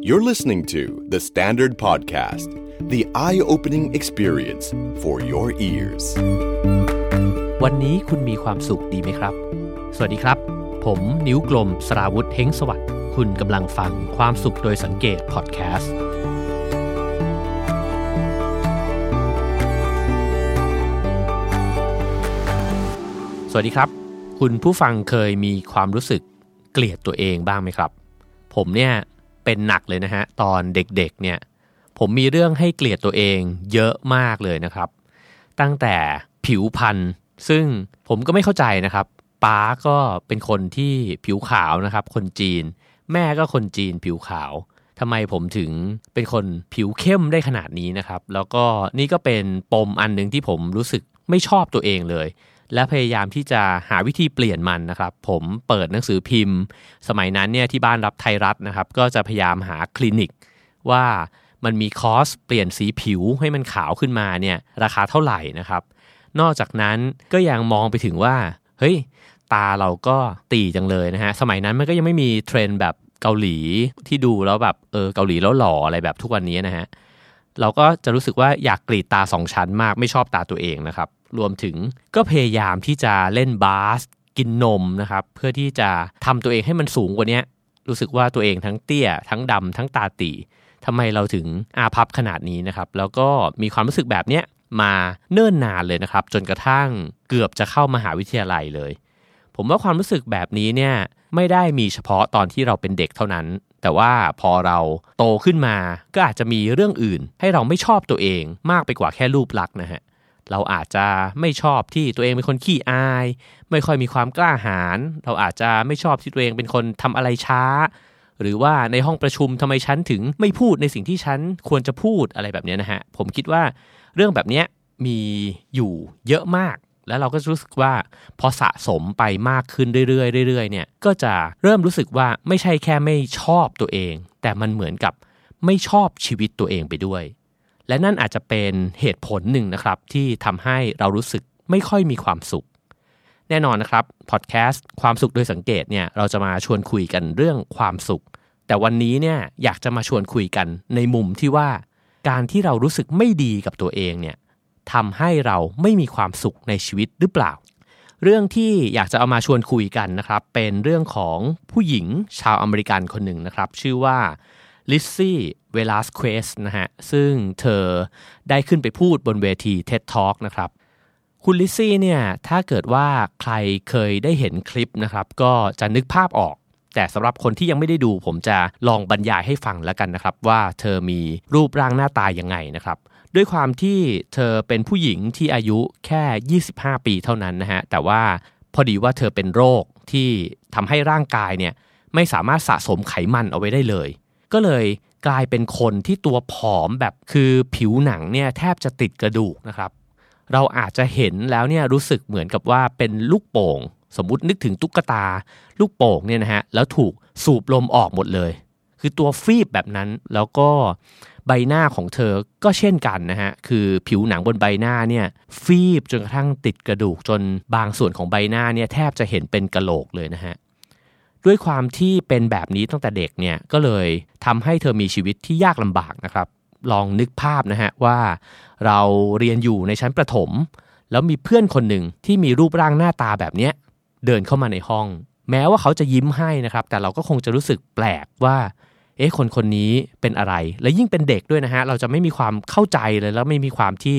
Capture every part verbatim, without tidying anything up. You're listening to The Standard Podcast, the eye-opening experience for your ears. วันนี้คุณมีความสุขดีไหมครับสวัสดีครับผมนิ้วกลมสราวุธเฮงสวัสดิ์คุณกำลังฟังความสุขโดยสังเกตพอดแคสต์สวัสดีครับคุณผู้ฟังเคยมีความรู้สึกเกลียดตัวเองบ้างไหมครับผมเนี่ยเป็นหนักเลยนะฮะตอนเด็กๆเนี่ยผมมีเรื่องให้เกลียดตัวเองเยอะมากเลยนะครับตั้งแต่ผิวพรรณซึ่งผมก็ไม่เข้าใจนะครับป้าก็เป็นคนที่ผิวขาวนะครับคนจีนแม่ก็คนจีนผิวขาวทำไมผมถึงเป็นคนผิวเข้มได้ขนาดนี้นะครับแล้วก็นี่ก็เป็นปมอันนึงที่ผมรู้สึกไม่ชอบตัวเองเลยและพยายามที่จะหาวิธีเปลี่ยนมันนะครับผมเปิดหนังสือพิมพ์สมัยนั้นเนี่ยที่บ้านรับไทยรัฐนะครับก็จะพยายามหาคลินิกว่ามันมีคอร์สเปลี่ยนสีผิวให้มันขาวขึ้นมาเนี่ยราคาเท่าไหร่นะครับนอกจากนั้นก็ยังมองไปถึงว่าเฮ้ยตาเราก็ตีจังเลยนะฮะสมัยนั้นมันก็ยังไม่มีเทรนด์แบบเกาหลีที่ดูแล้วแบบเออเกาหลีแล้วหล่ออะไรแบบทุกวันนี้นะฮะเราก็จะรู้สึกว่าอยากกรีดตาสองชั้นมากไม่ชอบตาตัวเองนะครับรวมถึงก็พยายามที่จะเล่นบาสกินนมนะครับเพื่อที่จะทำตัวเองให้มันสูงกว่านี้รู้สึกว่าตัวเองทั้งเตี้ยทั้งดำทั้งตาตี่ทำไมเราถึงอาภัพขนาดนี้นะครับแล้วก็มีความรู้สึกแบบเนี้ยมาเนิ่นนานเลยนะครับจนกระทั่งเกือบจะเข้ามหาวิทยาลัยเลยผมว่าความรู้สึกแบบนี้เนี่ยไม่ได้มีเฉพาะตอนที่เราเป็นเด็กเท่านั้นแต่ว่าพอเราโตขึ้นมาก็อาจจะมีเรื่องอื่นให้เราไม่ชอบตัวเองมากไปกว่าแค่รูปลักษณ์นะฮะเราอาจจะไม่ชอบที่ตัวเองเป็นคนขี้อายไม่ค่อยมีความกล้าหาญเราอาจจะไม่ชอบที่ตัวเองเป็นคนทำอะไรช้าหรือว่าในห้องประชุมทำไมฉันถึงไม่พูดในสิ่งที่ฉันควรจะพูดอะไรแบบนี้นะฮะผมคิดว่าเรื่องแบบนี้มีอยู่เยอะมากแล้วเราก็รู้สึกว่าพอสะสมไปมากขึ้นเรื่อยๆเรื่อยๆเนี่ยก็จะเริ่มรู้สึกว่าไม่ใช่แค่ไม่ชอบตัวเองแต่มันเหมือนกับไม่ชอบชีวิตตัวเองไปด้วยและนั่นอาจจะเป็นเหตุผลหนึ่งนะครับที่ทำให้เรารู้สึกไม่ค่อยมีความสุขแน่นอนนะครับพอดแคสต์ความสุขโดยสังเกตเนี่ยเราจะมาชวนคุยกันเรื่องความสุขแต่วันนี้เนี่ยอยากจะมาชวนคุยกันในมุมที่ว่าการที่เรารู้สึกไม่ดีกับตัวเองเนี่ยทำให้เราไม่มีความสุขในชีวิตหรือเปล่าเรื่องที่อยากจะเอามาชวนคุยกันนะครับเป็นเรื่องของผู้หญิงชาวอเมริกันคนหนึ่งนะครับชื่อว่าลิซซี่เวลาสเควสนะฮะซึ่งเธอได้ขึ้นไปพูดบนเวที ที อี ดี Talk นะครับคุณลิซซี่เนี่ยถ้าเกิดว่าใครเคยได้เห็นคลิปนะครับก็จะนึกภาพออกแต่สำหรับคนที่ยังไม่ได้ดูผมจะลองบรรยายให้ฟังแล้วกันนะครับว่าเธอมีรูปร่างหน้าตายังไงนะครับด้วยความที่เธอเป็นผู้หญิงที่อายุแค่ยี่สิบห้าปีเท่านั้นนะฮะแต่ว่าพอดีว่าเธอเป็นโรคที่ทำให้ร่างกายเนี่ยไม่สามารถสะสมไขมันเอาไว้ได้เลยก็เลยกลายเป็นคนที่ตัวผอมแบบคือผิวหนังเนี่ยแทบจะติดกระดูกนะครับเราอาจจะเห็นแล้วเนี่ยรู้สึกเหมือนกับว่าเป็นลูกโป่งสมมุตินึกถึงตุ๊กตาลูกโป่งเนี่ยนะฮะแล้วถูกสูบลมออกหมดเลยคือตัวฟีบแบบนั้นแล้วก็ใบหน้าของเธอก็เช่นกันนะฮะคือผิวหนังบนใบหน้าเนี่ยฟีบจนกระทั่งติดกระดูกจนบางส่วนของใบหน้าเนี่ยแทบจะเห็นเป็นกะโหลกเลยนะฮะด้วยความที่เป็นแบบนี้ตั้งแต่เด็กเนี่ยก็เลยทำให้เธอมีชีวิตที่ยากลำบากนะครับลองนึกภาพนะฮะว่าเราเรียนอยู่ในชั้นประถมแล้วมีเพื่อนคนหนึ่งที่มีรูปร่างหน้าตาแบบเนี้ยเดินเข้ามาในห้องแม้ว่าเขาจะยิ้มให้นะครับแต่เราก็คงจะรู้สึกแปลกว่าเอ๊ะคนคนนี้เป็นอะไรและยิ่งเป็นเด็กด้วยนะฮะเราจะไม่มีความเข้าใจเลยแล้วไม่มีความที่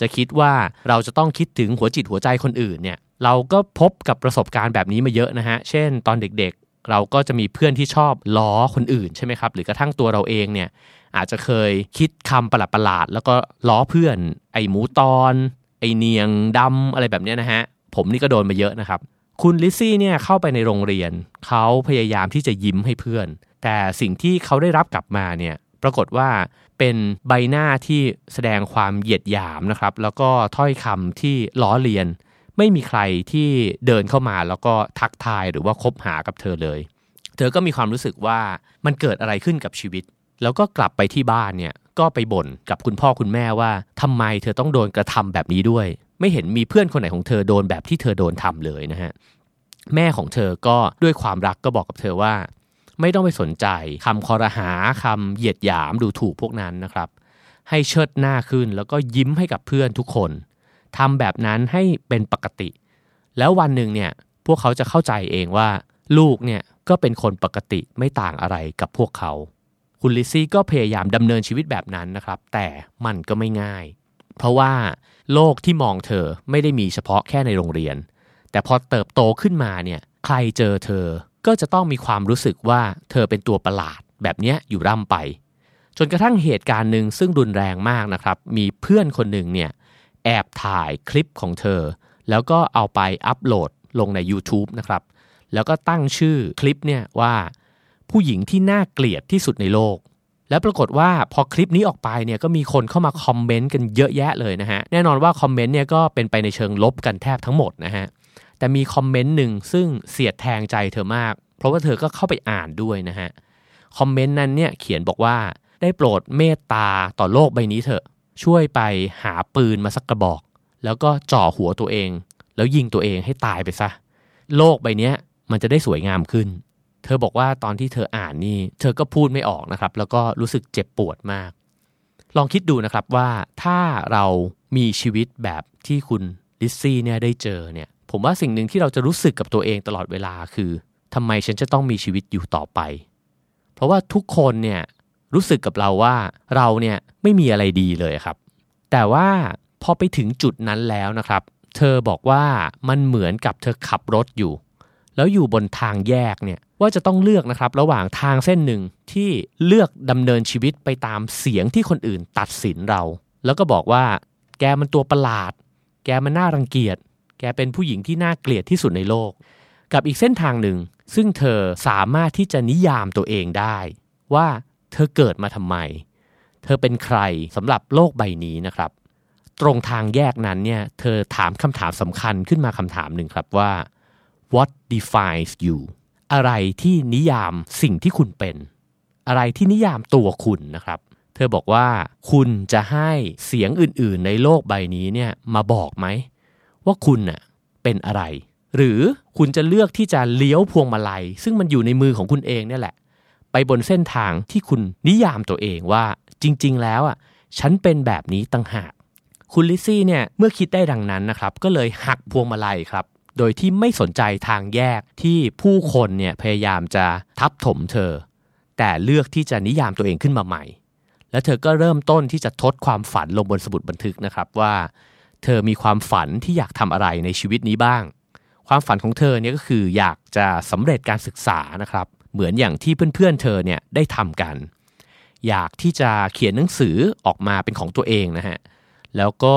จะคิดว่าเราจะต้องคิดถึงหัวจิตหัวใจคนอื่นเนี่ยเราก็พบกับประสบการณ์แบบนี้มาเยอะนะฮะเช่นตอนเด็กๆเราก็จะมีเพื่อนที่ชอบล้อคนอื่นใช่ไหมครับหรือกระทั่งตัวเราเองเนี่ยอาจจะเคยคิดคำประหลาดๆแล้วก็ล้อเพื่อนไอ้หมูตอนไอ้เนียงดำอะไรแบบนี้นะฮะผมนี่ก็โดนมาเยอะนะครับคุณลิซซี่เนี่ยเข้าไปในโรงเรียนเขาพยายามที่จะยิ้มให้เพื่อนแต่สิ่งที่เขาได้รับกลับมาเนี่ยปรากฏว่าเป็นใบหน้าที่แสดงความเหยียดหยามนะครับแล้วก็ถ้อยคำที่ล้อเลียนไม่มีใครที่เดินเข้ามาแล้วก็ทักทายหรือว่าคบหากับเธอเลยเธอก็มีความรู้สึกว่ามันเกิดอะไรขึ้นกับชีวิตแล้วก็กลับไปที่บ้านเนี่ยก็ไปบ่นกับคุณพ่อคุณแม่ว่าทำไมเธอต้องโดนกระทำแบบนี้ด้วยไม่เห็นมีเพื่อนคนไหนของเธอโดนแบบที่เธอโดนทำเลยนะฮะแม่ของเธอก็ด้วยความรักก็บอกกับเธอว่า ไม่ต้องไปสนใจคำคอรหาคำเหยียดหยามดูถูกพวกนั้นนะครับให้เชิดหน้าขึ้นแล้วก็ยิ้มให้กับเพื่อนทุกคนทำแบบนั้นให้เป็นปกติแล้ววันหนึ่งเนี่ยพวกเขาจะเข้าใจเองว่าลูกเนี่ยก็เป็นคนปกติไม่ต่างอะไรกับพวกเขาคุณลิซซี่ก็พยายามดำเนินชีวิตแบบนั้นนะครับแต่มันก็ไม่ง่ายเพราะว่าโลกที่มองเธอไม่ได้มีเฉพาะแค่ในโรงเรียนแต่พอเติบโตขึ้นมาเนี่ยใครเจอเธอก็จะต้องมีความรู้สึกว่าเธอเป็นตัวประหลาดแบบนี้อยู่ร่ำไปจนกระทั่งเหตุการณ์นึงซึ่งรุนแรงมากนะครับมีเพื่อนคนหนึ่งเนี่ยแอบถ่ายคลิปของเธอแล้วก็เอาไปอัปโหลดลงใน YouTube นะครับแล้วก็ตั้งชื่อคลิปเนี่ยว่าผู้หญิงที่น่าเกลียดที่สุดในโลกแล้วปรากฏว่าพอคลิปนี้ออกไปเนี่ยก็มีคนเข้ามาคอมเมนต์กันเยอะแยะเลยนะฮะแน่นอนว่าคอมเมนต์เนี่ยก็เป็นไปในเชิงลบกันแทบทั้งหมดนะฮะแต่มีคอมเมนต์หนึ่งซึ่งเสียดแทงใจเธอมากเพราะว่าเธอก็เข้าไปอ่านด้วยนะฮะคอมเมนต์นั้นเนี่ยเขียนบอกว่าได้โปรดเมตตาต่อโลกใบนี้เถอะช่วยไปหาปืนมาสักกระบอกแล้วก็จ่อหัวตัวเองแล้วยิงตัวเองให้ตายไปซะโลกใบนี้มันจะได้สวยงามขึ้นเธอบอกว่าตอนที่เธออ่านนี่เธอก็พูดไม่ออกนะครับแล้วก็รู้สึกเจ็บปวดมากลองคิดดูนะครับว่าถ้าเรามีชีวิตแบบที่คุณลิซซี่เนี่ยได้เจอเนี่ยผมว่าสิ่งหนึ่งที่เราจะรู้สึกกับตัวเองตลอดเวลาคือทำไมฉันจะต้องมีชีวิตอยู่ต่อไปเพราะว่าทุกคนเนี่ยรู้สึกกับเราว่าเราเนี่ยไม่มีอะไรดีเลยครับแต่ว่าพอไปถึงจุดนั้นแล้วนะครับเธอบอกว่ามันเหมือนกับเธอขับรถอยู่แล้วอยู่บนทางแยกเนี่ยว่าจะต้องเลือกนะครับระหว่างทางเส้นหนึ่งที่เลือกดำเนินชีวิตไปตามเสียงที่คนอื่นตัดสินเราแล้วก็บอกว่าแกมันตัวประหลาดแกมันน่ารังเกียจแกเป็นผู้หญิงที่น่าเกลียดที่สุดในโลกกับอีกเส้นทางหนึ่งซึ่งเธอสามารถที่จะนิยามตัวเองได้ว่าเธอเกิดมาทำไมเธอเป็นใครสำหรับโลกใบนี้นะครับตรงทางแยกนั้นเนี่ยเธอถามคำถามสำคัญขึ้นมาคำถามหนึ่งครับว่า what defines you อะไรที่นิยามสิ่งที่คุณเป็นอะไรที่นิยามตัวคุณนะครับเธอบอกว่าคุณจะให้เสียงอื่นๆในโลกใบนี้เนี่ยมาบอกไหมว่าคุณน่ะเป็นอะไรหรือคุณจะเลือกที่จะเลี้ยวพวงมาลัยซึ่งมันอยู่ในมือของคุณเองเนี่ยแหละไปบนเส้นทางที่คุณนิยามตัวเองว่าจริงๆแล้วอ่ะฉันเป็นแบบนี้ต่างหากคุณลิซซี่เนี่ยเมื่อคิดได้ดังนั้นนะครับก็เลยหักพวงมาลัยครับโดยที่ไม่สนใจทางแยกที่ผู้คนเนี่ยพยายามจะทับถมเธอแต่เลือกที่จะนิยามตัวเองขึ้นมาใหม่และเธอก็เริ่มต้นที่จะทดความฝันลงบนสมุดบันทึกนะครับว่าเธอมีความฝันที่อยากทำอะไรในชีวิตนี้บ้างความฝันของเธอเนี่ยก็คืออยากจะสำเร็จการศึกษานะครับเหมือนอย่างที่เพื่อนๆ เธอเนี่ยได้ทำกันอยากที่จะเขียนหนังสือออกมาเป็นของตัวเองนะฮะแล้วก็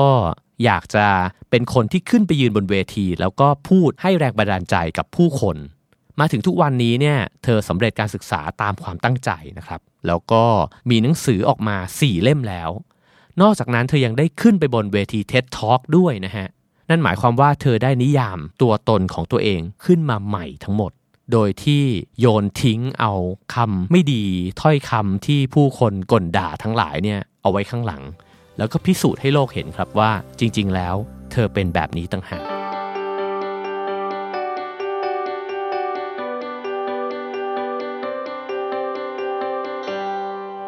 อยากจะเป็นคนที่ขึ้นไปยืนบนเวทีแล้วก็พูดให้แรงบันดาลใจกับผู้คนมาถึงทุกวันนี้เนี่ยเธอสำเร็จการศึกษาตามความตั้งใจนะครับแล้วก็มีหนังสือออกมาสี่เล่มแล้วนอกจากนั้นเธอยังได้ขึ้นไปบนเวที ที อี ดี Talk ด้วยนะฮะนั่นหมายความว่าเธอได้นิยามตัวตนของตัวเองขึ้นมาใหม่ทั้งหมดโดยที่โยนทิ้งเอาคำไม่ดีถ้อยคำที่ผู้คนก่นด่าทั้งหลายเนี่ยเอาไว้ข้างหลังแล้วก็พิสูจน์ให้โลกเห็นครับว่าจริงๆแล้วเธอเป็นแบบนี้ต่างหาก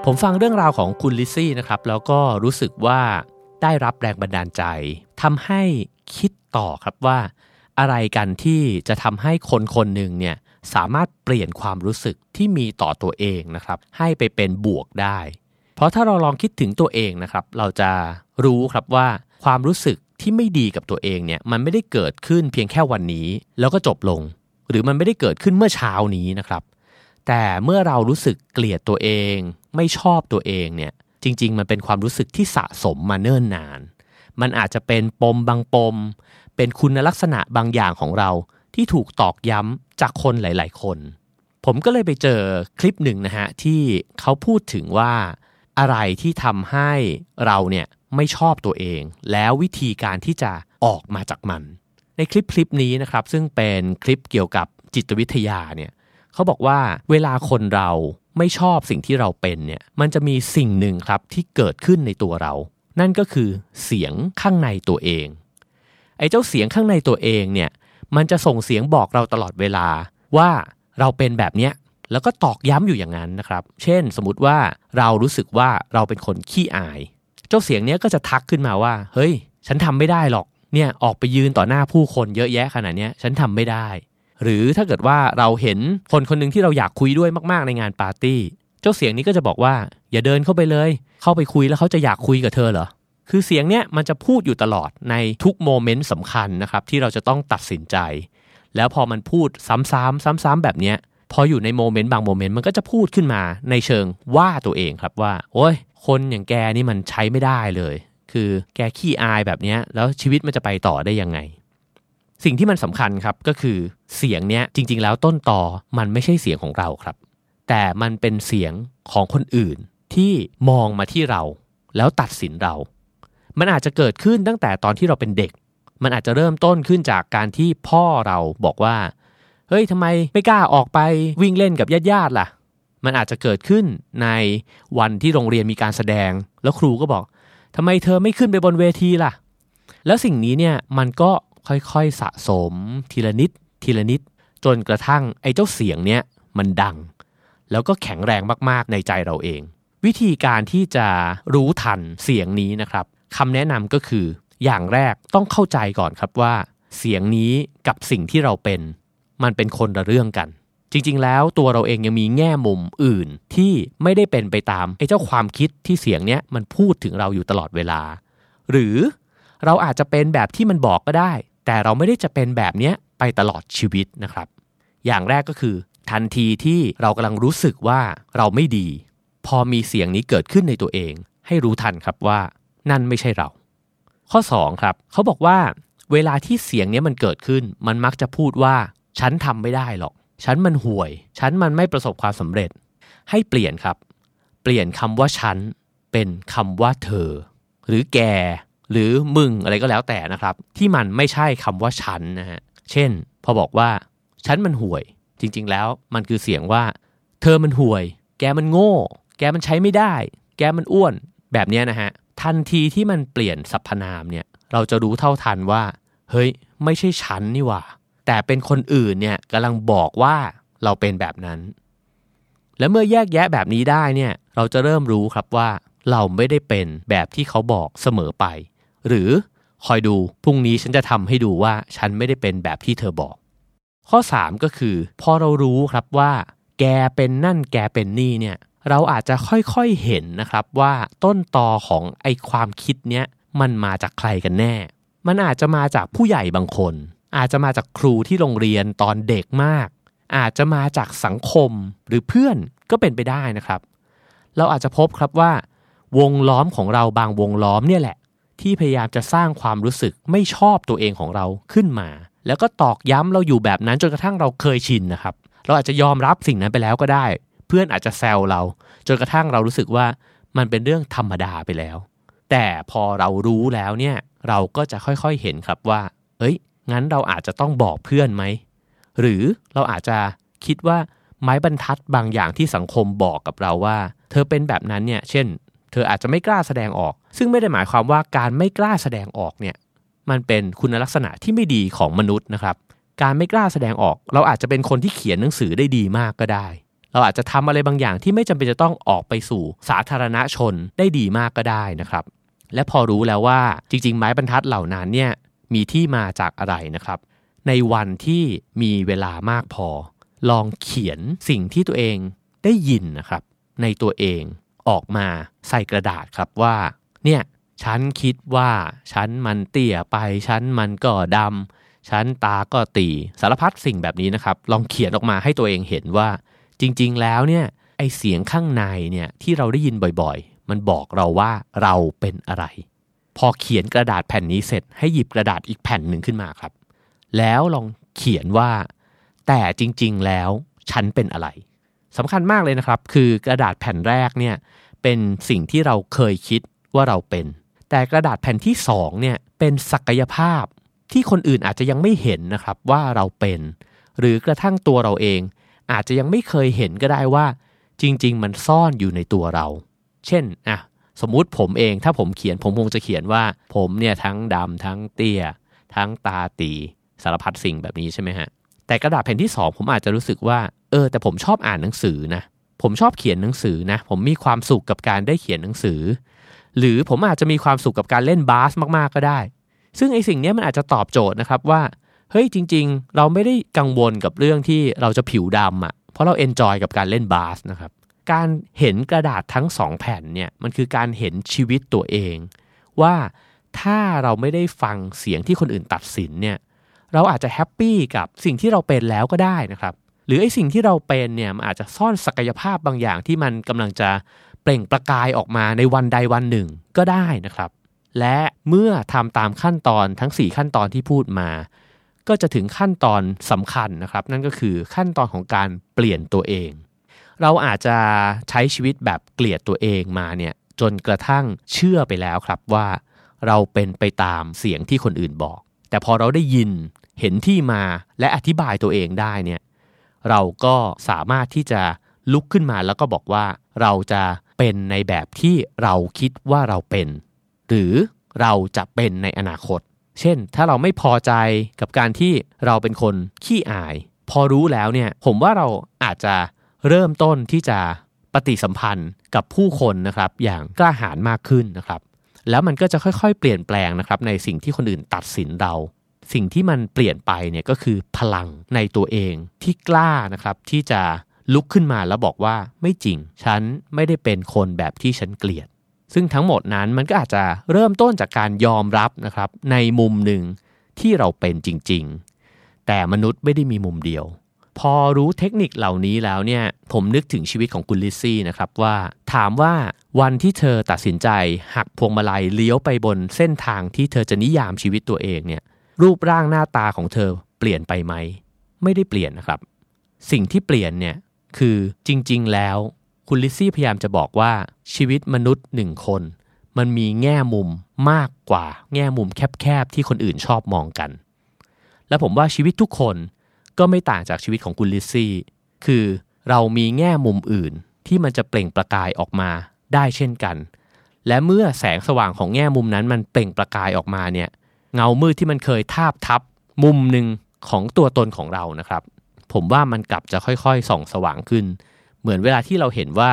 ผมฟังเรื่องราวของคุณลิซซี่นะครับแล้วก็รู้สึกว่าได้รับแรงบันดาลใจทำให้คิดต่อครับว่าอะไรกันที่จะทำให้คนคนหนึ่งเนี่ยสามารถเปลี่ยนความรู้สึกที่มีต่อตัวเองนะครับให้ไปเป็นบวกได้เพราะถ้าเราลองคิดถึงตัวเองนะครับเราจะรู้ครับว่าความรู้สึกที่ไม่ดีกับตัวเองเนี่ยมันไม่ได้เกิดขึ้นเพียงแค่วันนี้แล้วก็จบลงหรือมันไม่ได้เกิดขึ้นเมื่อเช้านี้นะครับแต่เมื่อเรารู้สึกเกลียดตัวเองไม่ชอบตัวเองเนี่ยจริงๆมันเป็นความรู้สึกที่สะสมมาเนิ่นนานมันอาจจะเป็นปมบางปมเป็นคุณลักษณะบางอย่างของเราที่ถูกตอกย้ำจากคนหลายๆคนผมก็เลยไปเจอคลิปหนึ่งนะฮะที่เขาพูดถึงว่าอะไรที่ทำให้เราเนี่ยไม่ชอบตัวเองแล้ววิธีการที่จะออกมาจากมันในคลิปคลิปนี้นะครับซึ่งเป็นคลิปเกี่ยวกับจิตวิทยาเนี่ยเขาบอกว่าเวลาคนเราไม่ชอบสิ่งที่เราเป็นเนี่ยมันจะมีสิ่งหนึ่งครับที่เกิดขึ้นในตัวเรานั่นก็คือเสียงข้างในตัวเองไอ้เจ้าเสียงข้างในตัวเองเนี่ยมันจะส่งเสียงบอกเราตลอดเวลาว่าเราเป็นแบบเนี้ย แล้วก็ตอกย้ำอยู่อย่างนั้นนะครับเช่นสมมติว่าเรารู้สึกว่าเราเป็นคนขี้อายเจ้าเสียงเนี้ยก็จะทักขึ้นมาว่าเฮ้ยฉันทำไม่ได้หรอกเนี่ยออกไปยืนต่อหน้าผู้คนเยอะแยะขนาดเนี้ยฉันทำไม่ได้หรือถ้าเกิดว่าเราเห็นคนคนหนึ่งที่เราอยากคุยด้วยมากๆในงานปาร์ตี้เจ้าเสียงนี้ก็จะบอกว่าอย่าเดินเข้าไปเลยเข้าไปคุยแล้วเขาจะอยากคุยกับเธอเหรอคือเสียงเนี้ยมันจะพูดอยู่ตลอดในทุกโมเมนต์สำคัญนะครับที่เราจะต้องตัดสินใจแล้วพอมันพูดซ้ำๆซ้ำๆแบบเนี้ยพออยู่ในโมเมนต์บางโมเมนต์มันก็จะพูดขึ้นมาในเชิงว่าตัวเองครับว่าโอ๊ยคนอย่างแกนี่มันใช้ไม่ได้เลยคือแกขี้อายแบบเนี้ยแล้วชีวิตมันจะไปต่อได้ยังไงสิ่งที่มันสำคัญครับก็คือเสียงเนี้ยจริงๆแล้วต้นตอมันไม่ใช่เสียงของเราครับแต่มันเป็นเสียงของคนอื่นที่มองมาที่เราแล้วตัดสินเรามันอาจจะเกิดขึ้นตั้งแต่ตอนที่เราเป็นเด็กมันอาจจะเริ่มต้นขึ้นจากการที่พ่อเราบอกว่าเฮ้ยทำไมไม่กล้าออกไปวิ่งเล่นกับญาติๆล่ะมันอาจจะเกิดขึ้นในวันที่โรงเรียนมีการแสดงแล้วครูก็บอกทำไมเธอไม่ขึ้นไปบนเวทีล่ะแล้วสิ่งนี้เนี่ยมันก็ค่อยๆสะสมทีละนิดทีละนิดจนกระทั่งไอ้เจ้าเสียงเนี้ยมันดังแล้วก็แข็งแรงมากๆในใจเราเองวิธีการที่จะรู้ทันเสียงนี้นะครับคำแนะนำก็คืออย่างแรกต้องเข้าใจก่อนครับว่าเสียงนี้กับสิ่งที่เราเป็นมันเป็นคนละเรื่องกันจริงๆแล้วตัวเราเองยังมีแง่มุมอื่นที่ไม่ได้เป็นไปตามไอ้เจ้าความคิดที่เสียงเนี้ยมันพูดถึงเราอยู่ตลอดเวลาหรือเราอาจจะเป็นแบบที่มันบอกก็ได้แต่เราไม่ได้จะเป็นแบบเนี้ยไปตลอดชีวิตนะครับอย่างแรกก็คือทันทีที่เรากำลังรู้สึกว่าเราไม่ดีพอมีเสียงนี้เกิดขึ้นในตัวเองให้รู้ทันครับว่านั่นไม่ใช่เราข้อสองครับเขาบอกว่าเวลาที่เสียงนี้มันเกิดขึ้นมันมักจะพูดว่าฉันทำไม่ได้หรอกฉันมันห่วยฉันมันไม่ประสบความสำเร็จให้เปลี่ยนครับเปลี่ยนคำว่าฉันเป็นคำว่าเธอหรือแกหรือมึงอะไรก็แล้วแต่นะครับที่มันไม่ใช่คำว่าฉันนะฮะเช่นพอบอกว่าฉันมันห่วยจริงๆแล้วมันคือเสียงว่าเธอมันห่วยแกมันโง่แกมันใช้ไม่ได้แกมันอ้วนแบบนี้นะฮะทันทีที่มันเปลี่ยนสรรพนามเนี่ยเราจะรู้เท่าทันว่าเฮ้ยไม่ใช่ฉันนี่หว่าแต่เป็นคนอื่นเนี่ยกำลังบอกว่าเราเป็นแบบนั้นและเมื่อแยกแยะแบบนี้ได้เนี่ยเราจะเริ่มรู้ครับว่าเราไม่ได้เป็นแบบที่เขาบอกเสมอไปหรือคอยดูพรุ่งนี้ฉันจะทำให้ดูว่าฉันไม่ได้เป็นแบบที่เธอบอกข้อสามก็คือพอเรารู้ครับว่าแกเป็นนั่นแกเป็นนี่เนี่ยเราอาจจะค่อยๆเห็นนะครับว่าต้นตอของไอ้ความคิดเนี้ยมันมาจากใครกันแน่มันอาจจะมาจากผู้ใหญ่บางคนอาจจะมาจากครูที่โรงเรียนตอนเด็กมากอาจจะมาจากสังคมหรือเพื่อนก็เป็นไปได้นะครับเราอาจจะพบครับว่าวงล้อมของเราบางวงล้อมเนี่ยแหละที่พยายามจะสร้างความรู้สึกไม่ชอบตัวเองของเราขึ้นมาแล้วก็ตอกย้ำเราอยู่แบบนั้นจนกระทั่งเราเคยชินนะครับเราอาจจะยอมรับสิ่งนั้นไปแล้วก็ได้เพื่อนอาจจะแซวเราจนกระทั่งเรารู้สึกว่ามันเป็นเรื่องธรรมดาไปแล้วแต่พอเรารู้แล้วเนี่ยเราก็จะค่อยๆเห็นครับว่าเอ้ยงั้นเราอาจจะต้องบอกเพื่อนไหมหรือเราอาจจะคิดว่าไม้บรรทัดบางอย่างที่สังคมบอกกับเราว่าเธอเป็นแบบนั้นเนี่ยเช่นเธออาจจะไม่กล้าแสดงออกซึ่งไม่ได้หมายความว่าการไม่กล้าแสดงออกเนี่ยมันเป็นคุณลักษณะที่ไม่ดีของมนุษย์นะครับการไม่กล้าแสดงออกเราอาจจะเป็นคนที่เขียนหนังสือได้ดีมากก็ได้เราอาจจะทำอะไรบางอย่างที่ไม่จำเป็นจะต้องออกไปสู่สาธารณชนได้ดีมากก็ได้นะครับและพอรู้แล้วว่าจริงๆไม้บรรทัดเหล่านั้นเนี่ยมีที่มาจากอะไรนะครับในวันที่มีเวลามากพอลองเขียนสิ่งที่ตัวเองได้ยินนะครับในตัวเองออกมาใส่กระดาษครับว่าเนี่ยฉันคิดว่าฉันมันเตี่ยไปฉันมันก็ดำฉันตาก็ตีสารพัดสิ่งแบบนี้นะครับลองเขียนออกมาให้ตัวเองเห็นว่าจริงๆแล้วเนี่ยไอเสียงข้างในเนี่ยที่เราได้ยินบ่อยๆมันบอกเราว่าเราเป็นอะไรพอเขียนกระดาษแผ่นนี้เสร็จให้หยิบกระดาษอีกแผ่นหนึ่งขึ้นมาครับแล้วลองเขียนว่าแต่จริงๆแล้วฉันเป็นอะไรสำคัญมากเลยนะครับคือกระดาษแผ่นแรกเนี่ยเป็นสิ่งที่เราเคยคิดว่าเราเป็นแต่กระดาษแผ่นที่สองเนี่ยเป็นศักยภาพที่คนอื่นอาจจะยังไม่เห็นนะครับว่าเราเป็นหรือกระทั่งตัวเราเองอาจจะยังไม่เคยเห็นก็ได้ว่าจริงๆมันซ่อนอยู่ในตัวเราเช่นอ่ะสมมุติผมเองถ้าผมเขียนผมคงจะเขียนว่าผมเนี่ยทั้งดำทั้งเตี้ยทั้งตาตีสารพัดสิ่งแบบนี้ใช่ไหมฮะ แต่กระดาษแผ่นที่สองผมอาจจะรู้สึกว่าเออแต่ผมชอบอ่านหนังสือนะผมชอบเขียนหนังสือนะผมมีความสุขกับการได้เขียนหนังสือหรือผมอาจจะมีความสุขกับการเล่นบาสมากๆก็ได้ซึ่งไอ้สิ่งนี้มันอาจจะตอบโจทย์นะครับว่าเฮ้ยจริงๆเราไม่ได้กังวลกับเรื่องที่เราจะผิวดำอ่ะเพราะเราเอนจอยกับการเล่นบาสนะครับการเห็นกระดาษทั้งสองแผ่นเนี่ยมันคือการเห็นชีวิตตัวเองว่าถ้าเราไม่ได้ฟังเสียงที่คนอื่นตัดสินเนี่ยเราอาจจะแฮปปี้กับสิ่งที่เราเป็นแล้วก็ได้นะครับหรือไอ้สิ่งที่เราเป็นเนี่ยมันอาจจะซ่อนศักยภาพบางอย่างที่มันกำลังจะเปล่งประกายออกมาในวันใดวันหนึ่งก็ได้นะครับและเมื่อทำตามขั้นตอนทั้งสี่ขั้นตอนที่พูดมาก็จะถึงขั้นตอนสำคัญนะครับนั่นก็คือขั้นตอนของการเปลี่ยนตัวเองเราอาจจะใช้ชีวิตแบบเกลียดตัวเองมาเนี่ยจนกระทั่งเชื่อไปแล้วครับว่าเราเป็นไปตามเสียงที่คนอื่นบอกแต่พอเราได้ยินเห็นที่มาและอธิบายตัวเองได้เนี่ยเราก็สามารถที่จะลุกขึ้นมาแล้วก็บอกว่าเราจะเป็นในแบบที่เราคิดว่าเราเป็นหรือเราจะเป็นในอนาคตเช่นถ้าเราไม่พอใจกับการที่เราเป็นคนขี้อายพอรู้แล้วเนี่ยผมว่าเราอาจจะเริ่มต้นที่จะปฏิสัมพันธ์กับผู้คนนะครับอย่างกล้าหาญมากขึ้นนะครับแล้วมันก็จะค่อยๆเปลี่ยนแปลงนะครับในสิ่งที่คนอื่นตัดสินเราสิ่งที่มันเปลี่ยนไปเนี่ยก็คือพลังในตัวเองที่กล้านะครับที่จะลุกขึ้นมาแล้วบอกว่าไม่จริงฉันไม่ได้เป็นคนแบบที่ฉันเกลียดซึ่งทั้งหมดนั้นมันก็อาจจะเริ่มต้นจากการยอมรับนะครับในมุมหนึ่งที่เราเป็นจริงๆแต่มนุษย์ไม่ได้มีมุมเดียวพอรู้เทคนิคเหล่านี้แล้วเนี่ยผมนึกถึงชีวิตของคุณลิซซี่นะครับว่าถามว่าวันที่เธอตัดสินใจหักพวงมาลัยเลี้ยวไปบนเส้นทางที่เธอจะนิยามชีวิตตัวเองเนี่ยรูปร่างหน้าตาของเธอเปลี่ยนไปไหมไม่ได้เปลี่ยนนะครับสิ่งที่เปลี่ยนเนี่ยคือจริงๆแล้วคุณลิซซี่พยายามจะบอกว่าชีวิตมนุษย์หนึ่งคนมันมีแง่มุมมากกว่าแง่มุมแคบๆที่คนอื่นชอบมองกันและผมว่าชีวิตทุกคนก็ไม่ต่างจากชีวิตของคุณลิซซี่คือเรามีแง่มุมอื่นที่มันจะเปล่งประกายออกมาได้เช่นกันและเมื่อแสงสว่างของแง่มุมนั้นมันเปล่งประกายออกมาเนี่ยเงามืดที่มันเคยทาบทับมุมหนึ่งของตัวตนของเรานะครับผมว่ามันกลับจะค่อยๆส่องสว่างขึ้นเหมือนเวลาที่เราเห็นว่า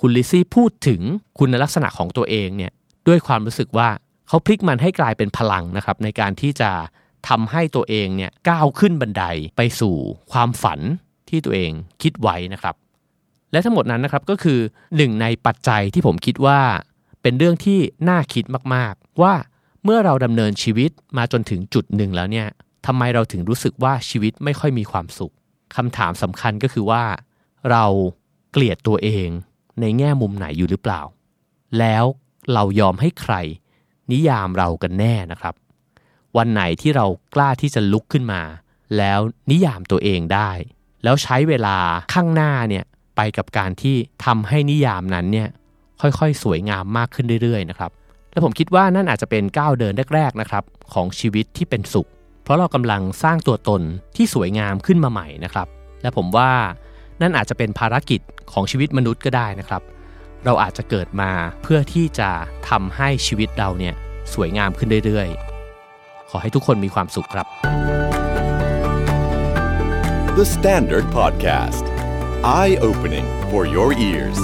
คุณลิซซี่พูดถึงคุณลักษณะของตัวเองเนี่ยด้วยความรู้สึกว่าเขาพลิกมันให้กลายเป็นพลังนะครับในการที่จะทำให้ตัวเองเนี่ยก้าวขึ้นบันไดไปสู่ความฝันที่ตัวเองคิดไว้นะครับและทั้งหมดนั้นนะครับก็คือหนึ่งในปัจจัยที่ผมคิดว่าเป็นเรื่องที่น่าคิดมากๆว่าเมื่อเราดำเนินชีวิตมาจนถึงจุดหนึ่งแล้วเนี่ยทำไมเราถึงรู้สึกว่าชีวิตไม่ค่อยมีความสุขคำถามสำคัญก็คือว่าเราเกลียดตัวเองในแง่มุมไหนอยู่หรือเปล่าแล้วเรายอมให้ใครนิยามเรากันแน่นะครับวันไหนที่เรากล้าที่จะลุกขึ้นมาแล้วนิยามตัวเองได้แล้วใช้เวลาข้างหน้าเนี่ยไปกับการที่ทำให้นิยามนั้นเนี่ยค่อยๆสวยงามมากขึ้นเรื่อยๆนะครับและผมคิดว่านั่นอาจจะเป็นก้าวเดินแรกๆนะครับของชีวิตที่เป็นสุขเพราะเรากำลังสร้างตัวตนที่สวยงามขึ้นมาใหม่นะครับและผมว่านั่นอาจจะเป็นภารกิจของชีวิตมนุษย์ก็ได้นะครับเราอาจจะเกิดมาเพื่อที่จะทำให้ชีวิตเราเนี่ยสวยงามขึ้นเรื่อยๆขอให้ทุกคนมีความสุขครับ The Standard Podcast Eye Opening for Your Ears